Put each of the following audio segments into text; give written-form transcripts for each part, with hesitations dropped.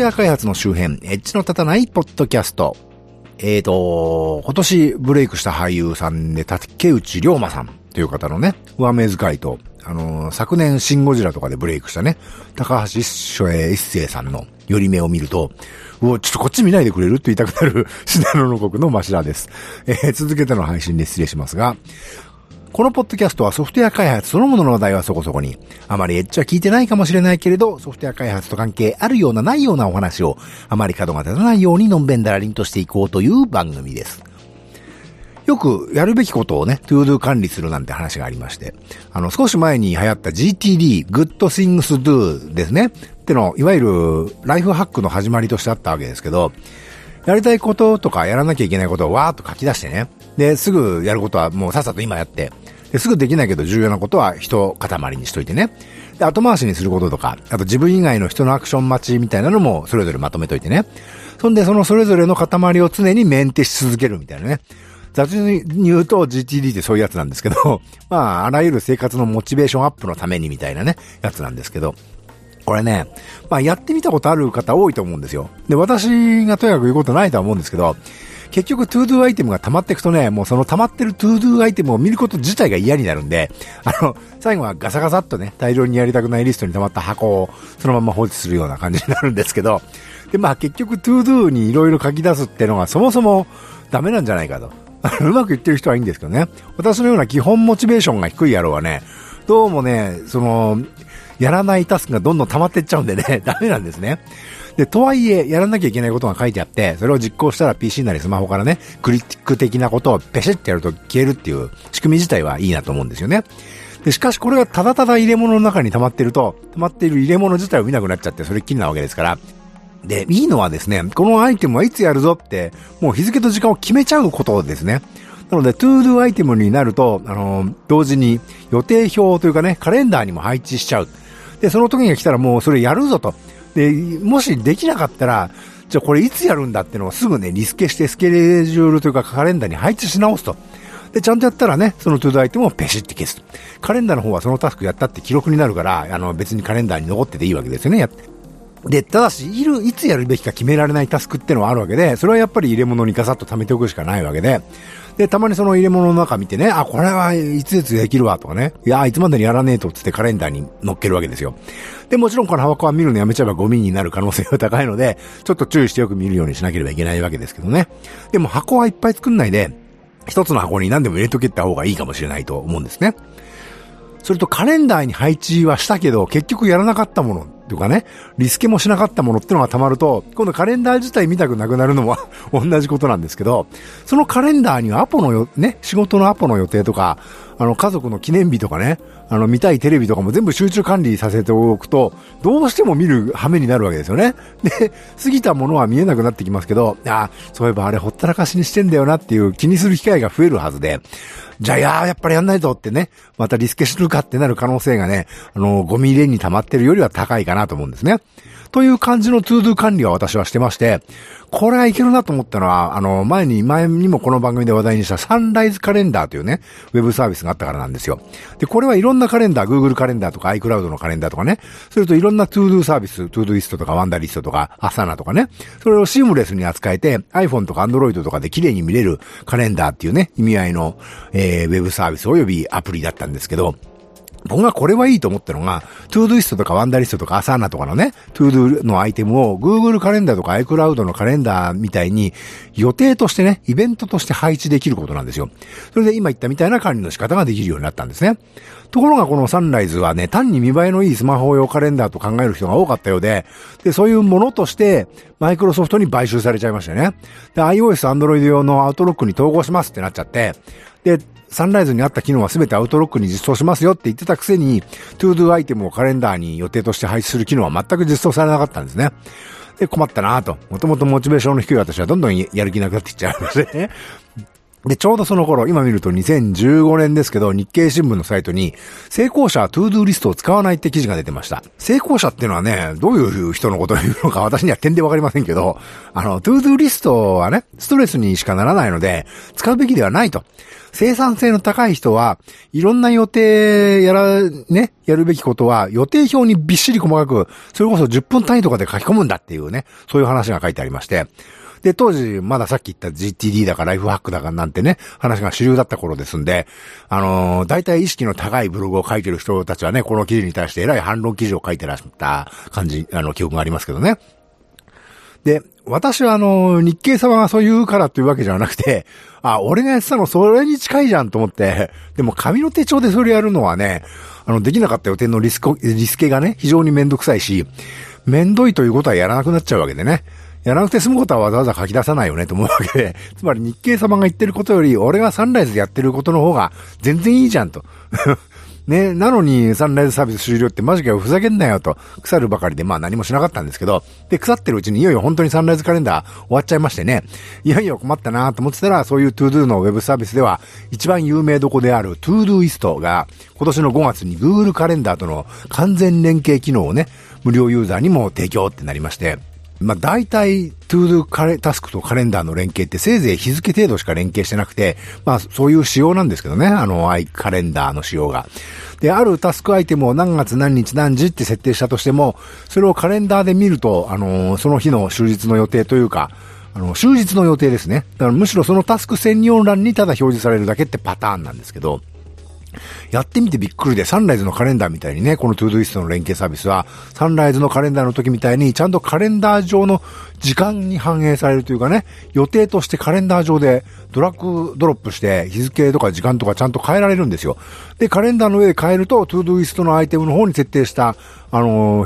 テア開発の周辺、エッジの立たないポッドキャスト。今年ブレイクした俳優さんで竹内涼真さんという方のね、上目遣いと、昨年シンゴジラとかでブレイクしたね、高橋一生さんの寄り目を見ると、うお、ちょっとこっち見ないでくれるって言いたくなる、シナロの国のマシラです。続けての配信で失礼しますが、このポッドキャストはソフトウェア開発そのものの話題はそこそこに、あまりエッジは聞いてないかもしれないけれど、ソフトウェア開発と関係あるようなないようなお話を、あまり角が立たないようにのんべんだらりんとしていこうという番組です。よくやるべきことをね、トゥードゥ管理するなんて話がありまして、少し前に流行った GTD、Good Things Do ですね、っての、いわゆるライフハックの始まりとしてあったわけですけど、やりたいこととかやらなきゃいけないことをわーっと書き出してね、で、すぐやることはもうさっさと今やって、ですぐできないけど重要なことは一塊にしといてね。で、後回しにすることとか、あと自分以外の人のアクション待ちみたいなのもそれぞれまとめといてね。そんでそのそれぞれの塊を常にメンテし続けるみたいなね。雑に言うと GTD ってそういうやつなんですけど、まあ、あらゆる生活のモチベーションアップのためにみたいなね、やつなんですけど。これね、まあやってみたことある方多いと思うんですよ。で、私がとにかく言うことないとは思うんですけど、結局トゥードゥアイテムが溜まっていくとね、もうその溜まってるトゥードゥアイテムを見ること自体が嫌になるんで、最後はガサガサっとね、大量にやりたくないリストに溜まった箱をそのまま放置するような感じになるんですけど、で、まあ結局トゥードゥにいろいろ書き出すってのがそもそもダメなんじゃないかと。うまく言ってる人はいいんですけどね。私のような基本モチベーションが低い野郎はね、どうもね、やらないタスクがどんどん溜まってっちゃうんでね、ダメなんですね。で、とはいえ、やらなきゃいけないことが書いてあって、それを実行したら PC なりスマホからね、クリティック的なことをペシッてやると消えるっていう仕組み自体はいいなと思うんですよね。で、しかしこれがただただ入れ物の中に溜まってると、溜まっている入れ物自体を見なくなっちゃって、それっきりなわけですから。で、いいのはですね、このアイテムはいつやるぞって、もう日付と時間を決めちゃうことですね。なので、トゥードゥアイテムになると、同時に予定表というかね、カレンダーにも配置しちゃう。で、その時が来たらもうそれやるぞと。で、もしできなかったら、じゃあこれいつやるんだってのをすぐね、リスケしてスケジュールというかカレンダーに配置し直すと。で、ちゃんとやったらね、そのトゥードゥアイテムをペシって消す。カレンダーの方はそのタスクやったって記録になるから、別にカレンダーに残ってていいわけですよね、で、ただし、いつやるべきか決められないタスクってのはあるわけで、それはやっぱり入れ物にガサッと溜めておくしかないわけで、で、たまにその入れ物の中見てね、あ、これはいついつできるわとかね、いや、いつまでにやらねえとつってカレンダーに乗っけるわけですよ。で、もちろんこの箱は見るのやめちゃえばゴミになる可能性が高いので、ちょっと注意してよく見るようにしなければいけないわけですけどね。でも箱はいっぱい作んないで、一つの箱に何でも入れとけた方がいいかもしれないと思うんですね。それとカレンダーに配置はしたけど、結局やらなかったものとかね、リスケもしなかったものってのが溜まると、今度カレンダー自体見たくなくなるのは同じことなんですけど、そのカレンダーには仕事のアポの予定とか、家族の記念日とかね、見たいテレビとかも全部集中管理させておくと、どうしても見る羽目になるわけですよね。で、過ぎたものは見えなくなってきますけど、あ、そういえばあれほったらかしにしてんだよなっていう気にする機会が増えるはずで、じゃあやっぱりやんないとってね、またリスケするかってなる可能性がね、ゴミ入れに溜まってるよりは高いかなと思うんですね。という感じのトゥードゥ管理は私はしてまして、これはいけるなと思ったのは、前にもこの番組で話題にしたサンライズカレンダーというね、ウェブサービスがあったからなんですよ。で、これはいろんなカレンダー、Google カレンダーとか iCloud のカレンダーとかね、それといろんなトゥードゥサービス、トゥードゥイストとかワンダリストとかアサナとかね、それをシームレスに扱えて iPhone とか Android とかで綺麗に見れるカレンダーっていうね、意味合いの、ウェブサービス及びアプリだったんですけど、僕がこれはいいと思ったのが、トゥードゥイストとかワンダリストとかアサーナとかのね、トゥードゥのアイテムを Google カレンダーとか iCloud のカレンダーみたいに予定としてね、イベントとして配置できることなんですよ。それで今言ったみたいな管理の仕方ができるようになったんですね。ところがこのサンライズはね、単に見栄えのいいスマホ用カレンダーと考える人が多かったようで、で、そういうものとしてマイクロソフトに買収されちゃいましたよね。で、iOS、Android 用のアウトロックに統合しますってなっちゃって、で、サンライズにあった機能は全てアウトロックに実装しますよって言ってたくせに、トゥードゥアイテムをカレンダーに予定として配置する機能は全く実装されなかったんですね。で、困ったなぁと。もともとモチベーションの低い私はどんどんやる気なくなっていっちゃいましたね。で、ちょうどその頃、今見ると2015年ですけど、日経新聞のサイトに、成功者はトゥードゥーリストを使わないって記事が出てました。成功者っていうのはね、どういう人のことを言うのか私には点でわかりませんけど、トゥードゥーリストはね、ストレスにしかならないので、使うべきではないと。生産性の高い人は、いろんな予定やるべきことは、予定表にびっしり細かく、それこそ10分単位とかで書き込むんだっていうね、そういう話が書いてありまして、で、当時、まださっき言った GTD だかライフハックだかなんてね、話が主流だった頃ですんで、大体意識の高いブログを書いてる人たちはね、この記事に対して偉い反論記事を書いてらした感じ、記憶がありますけどね。で、私は日経様がそう言うからというわけじゃなくて、俺がやってたのそれに近いじゃんと思って、でも紙の手帳でそれやるのはね、できなかった予定のリスケがね、非常にめんどくさいし、めんどいということはやらなくなっちゃうわけでね。やらなくて済むことはわざわざ書き出さないよねと思うわけで、つまり日経様が言ってることより俺がサンライズでやってることの方が全然いいじゃんとね、なのにサンライズサービス終了ってマジかよふざけんなよと腐るばかりで、まあ何もしなかったんですけど、で腐ってるうちにいよいよ本当にサンライズカレンダー終わっちゃいましてね、いやいや困ったなと思ってたら、そういうトゥードゥのウェブサービスでは一番有名どこであるトゥードゥイストが今年の5月に Google カレンダーとの完全連携機能をね、無料ユーザーにも提供ってなりまして、まあ大体、トゥードゥタスクとカレンダーの連携ってせいぜい日付程度しか連携してなくて、まあそういう仕様なんですけどね、カレンダーの仕様が。で、あるタスクアイテムを何月何日何時って設定したとしても、それをカレンダーで見ると、その日の終日の予定というか、終日の予定ですね。だからむしろそのタスク専用欄にただ表示されるだけってパターンなんですけど、やってみてびっくりで、サンライズのカレンダーみたいにね、このトゥードゥイストの連携サービスはサンライズのカレンダーの時みたいにちゃんとカレンダー上の時間に反映されるというかね、予定としてカレンダー上でドロップして日付とか時間とかちゃんと変えられるんですよ。で、カレンダーの上で変えるとトゥードゥイストのアイテムの方に設定した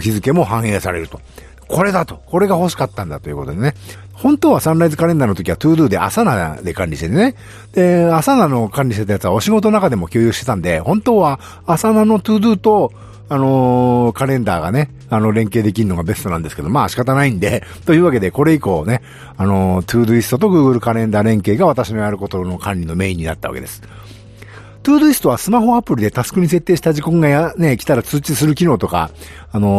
日付も反映されると。これだと、これが欲しかったんだということでね。本当はサンライズカレンダーの時はトゥードゥでアサナで管理しててね。で、アサナの管理してたやつはお仕事の中でも共有してたんで、本当はアサナのトゥードゥと、カレンダーがね、連携できるのがベストなんですけど、まあ仕方ないんで、というわけでこれ以降ね、トゥードゥイストと Google カレンダー連携が私のやることの管理のメインになったわけです。トゥードゥイストはスマホアプリでタスクに設定した時間がね、来たら通知する機能とか、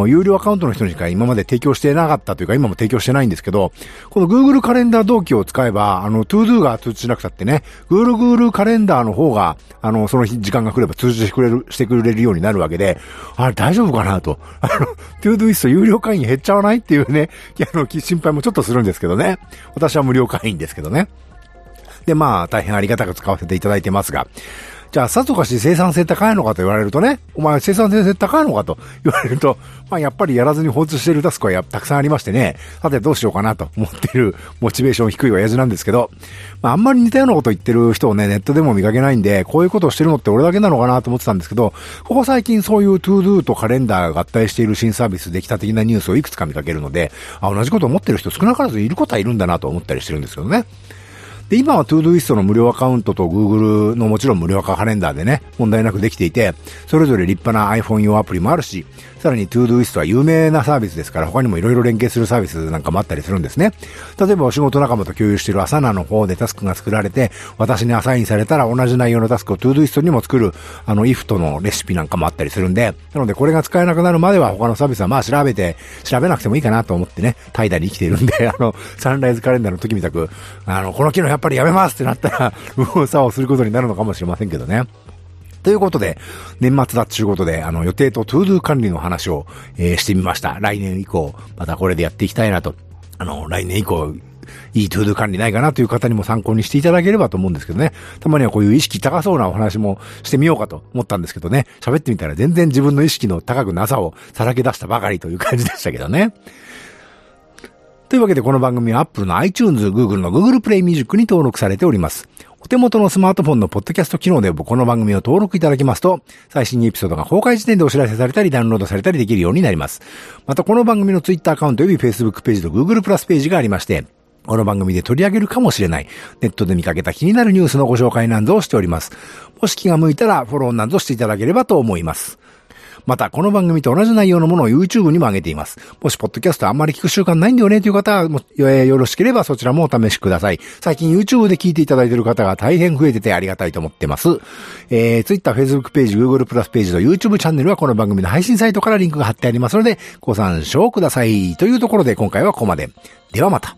有料アカウントの人にしか今まで提供してなかったというか、今も提供してないんですけど、この Google カレンダー同期を使えば、トゥードゥが通知しなくたってね、Google カレンダーの方が、その日時間が来れば通知してくれるようになるわけで、あれ大丈夫かなと。トゥードゥイスト有料会員減っちゃわないっていうね、心配もちょっとするんですけどね。私は無料会員ですけどね。で、まあ、大変ありがたく使わせていただいてますが、じゃあさぞかし生産性高いのかと言われるとね、お前生産性高いのかと言われると、まあやっぱりやらずに放置しているタスクはたくさんありましてね、さてどうしようかなと思っているモチベーション低い親父なんですけど、まああんまり似たようなこと言ってる人をね、ネットでも見かけないんで、こういうことをしてるのって俺だけなのかなと思ってたんですけど、ここ最近そういうトゥードゥとカレンダーが合体している新サービスできた的なニュースをいくつか見かけるので、同じこと思ってる人少なからずいることはいるんだなと思ったりしてるんですけどね。で、今はトゥードゥイストの無料アカウントと Google のもちろん無料カレンダーでね、問題なくできていて、それぞれ立派な iPhone 用アプリもあるし、さらにトゥードゥイストは有名なサービスですから、他にもいろいろ連携するサービスなんかもあったりするんですね。例えばお仕事仲間と共有しているアサナの方でタスクが作られて、私にアサインされたら同じ内容のタスクをトゥードゥイストにも作る、IF のレシピなんかもあったりするんで、なのでこれが使えなくなるまでは他のサービスはまあ調べなくてもいいかなと思ってね、怠惰に生きているんで、サンライズカレンダーの時みたく、この機能やっぱりやめますってなったら右往左往することになるのかもしれませんけどね。ということで年末だっちゅうことで予定とトゥードゥ管理の話を、してみました。来年以降またこれでやっていきたいなと、来年以降いいトゥードゥ管理ないかなという方にも参考にしていただければと思うんですけどね。たまにはこういう意識高そうなお話もしてみようかと思ったんですけどね、喋ってみたら全然自分の意識の高くなさをさらけ出したばかりという感じでしたけどね。というわけでこの番組は Apple の iTunes、Google の Google Play Music に登録されております。お手元のスマートフォンのポッドキャスト機能でこの番組を登録いただきますと、最新エピソードが公開時点でお知らせされたりダウンロードされたりできるようになります。またこの番組の Twitter アカウントより Facebook ページと Google プラスページがありまして、この番組で取り上げるかもしれないネットで見かけた気になるニュースのご紹介なんぞをしております。もし気が向いたらフォローなんぞしていただければと思います。また、この番組と同じ内容のものを YouTube にも上げています。もし、ポッドキャストあんまり聞く習慣ないんだよねという方は、よろしければそちらもお試しください。最近 YouTube で聞いていただいている方が大変増えててありがたいと思ってます。Twitter、Facebook ページ、Google プラスページと YouTube チャンネルはこの番組の配信サイトからリンクが貼ってありますので、ご参照ください。というところで今回はここまで。ではまた。